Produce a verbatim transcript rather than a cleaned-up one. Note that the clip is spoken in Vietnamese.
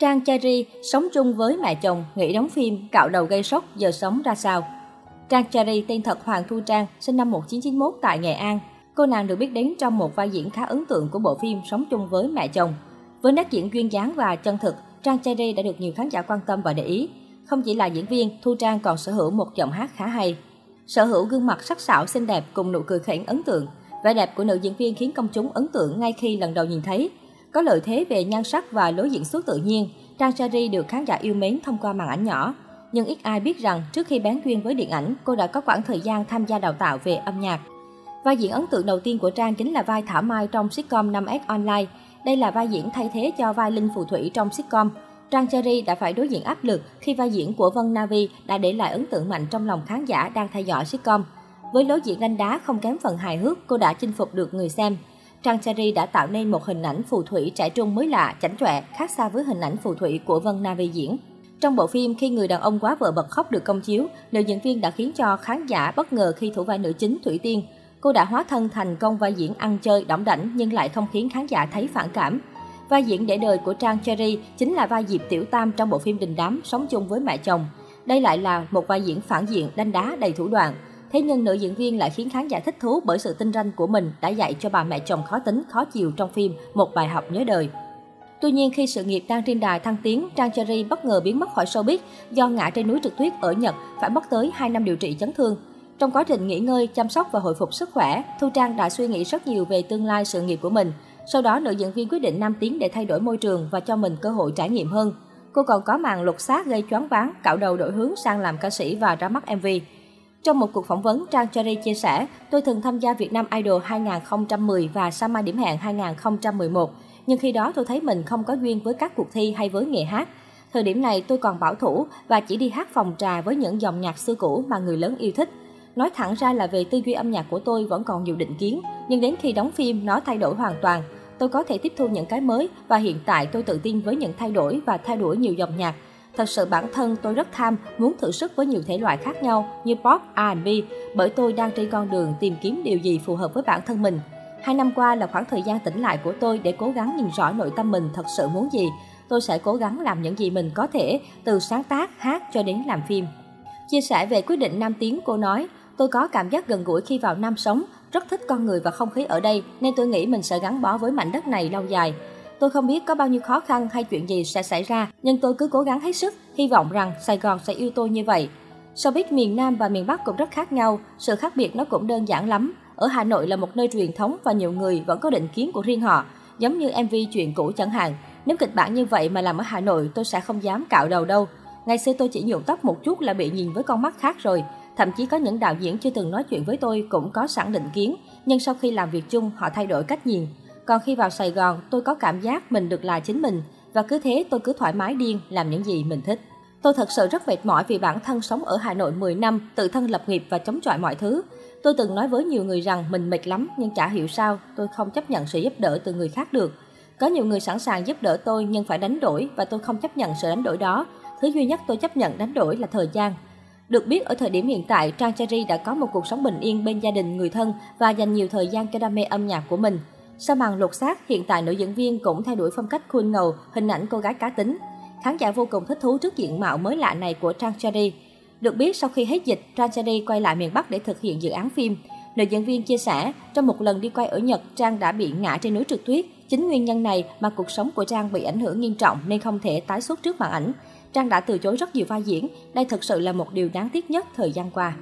Trang Cherry sống chung với mẹ chồng, nghỉ đóng phim, cạo đầu gây sốc, giờ sống ra sao? Trang Cherry tên thật Hoàng Thu Trang, sinh năm một nghìn chín trăm chín mươi mốt tại Nghệ An. Cô nàng được biết đến trong một vai diễn khá ấn tượng của bộ phim Sống chung với mẹ chồng. Với nét diễn duyên dáng và chân thực, Trang Cherry đã được nhiều khán giả quan tâm và để ý. Không chỉ là diễn viên, Thu Trang còn sở hữu một giọng hát khá hay. Sở hữu gương mặt sắc sảo xinh đẹp cùng nụ cười khỉnh ấn tượng. Vẻ đẹp của nữ diễn viên khiến công chúng ấn tượng ngay khi lần đầu nhìn thấy. Có lợi thế về nhan sắc và lối diễn xuất tự nhiên, Trang Cherry được khán giả yêu mến thông qua màn ảnh nhỏ. Nhưng ít ai biết rằng trước khi bén duyên với điện ảnh, cô đã có khoảng thời gian tham gia đào tạo về âm nhạc. Vai diễn ấn tượng đầu tiên của Trang chính là vai Thảo Mai trong sitcom năm S Online. Đây là vai diễn thay thế cho vai Linh Phù Thủy trong sitcom. Trang Cherry đã phải đối diện áp lực khi vai diễn của Vân Navy đã để lại ấn tượng mạnh trong lòng khán giả đang theo dõi sitcom. Với lối diễn đanh đá không kém phần hài hước, cô đã chinh phục được người xem. Trang Cherry đã tạo nên một hình ảnh phù thủy trẻ trung mới lạ, chảnh chọe, khác xa với hình ảnh phù thủy của Vân Navy diễn. Trong bộ phim, khi Người đàn ông quá vợ bật khóc được công chiếu, nữ diễn viên đã khiến cho khán giả bất ngờ khi thủ vai nữ chính Thủy Tiên. Cô đã hóa thân thành con vai diễn ăn chơi, đỏng đảnh nhưng lại không khiến khán giả thấy phản cảm. Vai diễn để đời của Trang Cherry chính là vai Diệp Tiểu Tam trong bộ phim Đình Đám Sống chung với mẹ chồng. Đây lại là một vai diễn phản diện, đanh đá đầy thủ đoạn. Thế nhưng nữ diễn viên lại khiến khán giả thích thú bởi sự tinh ranh của mình đã dạy cho bà mẹ chồng khó tính, khó chịu trong phim một bài học nhớ đời. Tuy nhiên, khi sự nghiệp đang trên đà thăng tiến, Trang Cherry bất ngờ biến mất khỏi showbiz do ngã trên núi trượt tuyết ở Nhật, phải mất tới hai năm điều trị chấn thương. Trong quá trình nghỉ ngơi, chăm sóc và hồi phục sức khỏe, Thu Trang đã suy nghĩ rất nhiều về tương lai sự nghiệp của mình. Sau đó, nữ diễn viên quyết định nam tiến để thay đổi môi trường và cho mình cơ hội trải nghiệm hơn. Cô còn có màn lột xác gây choáng váng, cạo đầu đổi hướng sang làm ca sĩ và ra mắt em vê. Trong một cuộc phỏng vấn, Trang Cherry chia sẻ, tôi từng tham gia Việt Nam Idol hai nghìn không trăm mười và Sama Điểm Hẹn hai nghìn không trăm mười một. Nhưng khi đó tôi thấy mình không có duyên với các cuộc thi hay với nghề hát. Thời điểm này tôi còn bảo thủ và chỉ đi hát phòng trà với những dòng nhạc xưa cũ mà người lớn yêu thích. Nói thẳng ra là về tư duy âm nhạc của tôi vẫn còn nhiều định kiến. Nhưng đến khi đóng phim, nó thay đổi hoàn toàn. Tôi có thể tiếp thu những cái mới và hiện tại tôi tự tin với những thay đổi và theo đuổi nhiều dòng nhạc. Thật sự bản thân tôi rất tham, muốn thử sức với nhiều thể loại khác nhau như pop, R and B, bởi tôi đang trên con đường tìm kiếm điều gì phù hợp với bản thân mình. Hai năm qua là khoảng thời gian tĩnh lại của tôi để cố gắng nhìn rõ nội tâm mình thật sự muốn gì. Tôi sẽ cố gắng làm những gì mình có thể, từ sáng tác, hát cho đến làm phim. Chia sẻ về quyết định nam tiến, cô nói, tôi có cảm giác gần gũi khi vào Nam sống, rất thích con người và không khí ở đây, nên tôi nghĩ mình sẽ gắn bó với mảnh đất này lâu dài. Tôi không biết có bao nhiêu khó khăn hay chuyện gì sẽ xảy ra, nhưng tôi cứ cố gắng hết sức, hy vọng rằng Sài Gòn sẽ yêu tôi như vậy. Showbiz miền Nam và miền Bắc cũng rất khác nhau, sự khác biệt nó cũng đơn giản lắm. Ở Hà Nội là một nơi truyền thống và nhiều người vẫn có định kiến của riêng họ, giống như em vê chuyện cũ chẳng hạn. Nếu kịch bản như vậy mà làm ở Hà Nội, tôi sẽ không dám cạo đầu đâu. Ngày xưa tôi chỉ nhuộm tóc một chút là bị nhìn với con mắt khác rồi. Thậm chí có những đạo diễn chưa từng nói chuyện với tôi cũng có sẵn định kiến, nhưng sau khi làm việc chung họ thay đổi cách nhìn. Còn khi vào Sài Gòn, tôi có cảm giác mình được là chính mình, và cứ thế tôi cứ thoải mái điên, làm những gì mình thích. Tôi thật sự rất mệt mỏi vì bản thân sống ở Hà Nội mười năm, tự thân lập nghiệp và chống chọi mọi thứ. Tôi từng nói với nhiều người rằng mình mệt lắm, nhưng chả hiểu sao, tôi không chấp nhận sự giúp đỡ từ người khác được. Có nhiều người sẵn sàng giúp đỡ tôi nhưng phải đánh đổi, và tôi không chấp nhận sự đánh đổi đó. Thứ duy nhất tôi chấp nhận đánh đổi là thời gian. Được biết, ở thời điểm hiện tại, Trang Cherry đã có một cuộc sống bình yên bên gia đình, người thân và dành nhiều thời gian cho đam mê âm nhạc của mình. Sau màn lột xác, hiện tại nữ diễn viên cũng theo đuổi phong cách cool ngầu, hình ảnh cô gái cá tính. Khán giả vô cùng thích thú trước diện mạo mới lạ này của Trang Cherry. Được biết, sau khi hết dịch, Trang Cherry quay lại miền Bắc để thực hiện dự án phim. Nữ diễn viên chia sẻ, trong một lần đi quay ở Nhật, Trang đã bị ngã trên núi trượt tuyết. Chính nguyên nhân này mà cuộc sống của Trang bị ảnh hưởng nghiêm trọng nên không thể tái xuất trước màn ảnh. Trang đã từ chối rất nhiều vai diễn, đây thực sự là một điều đáng tiếc nhất thời gian qua.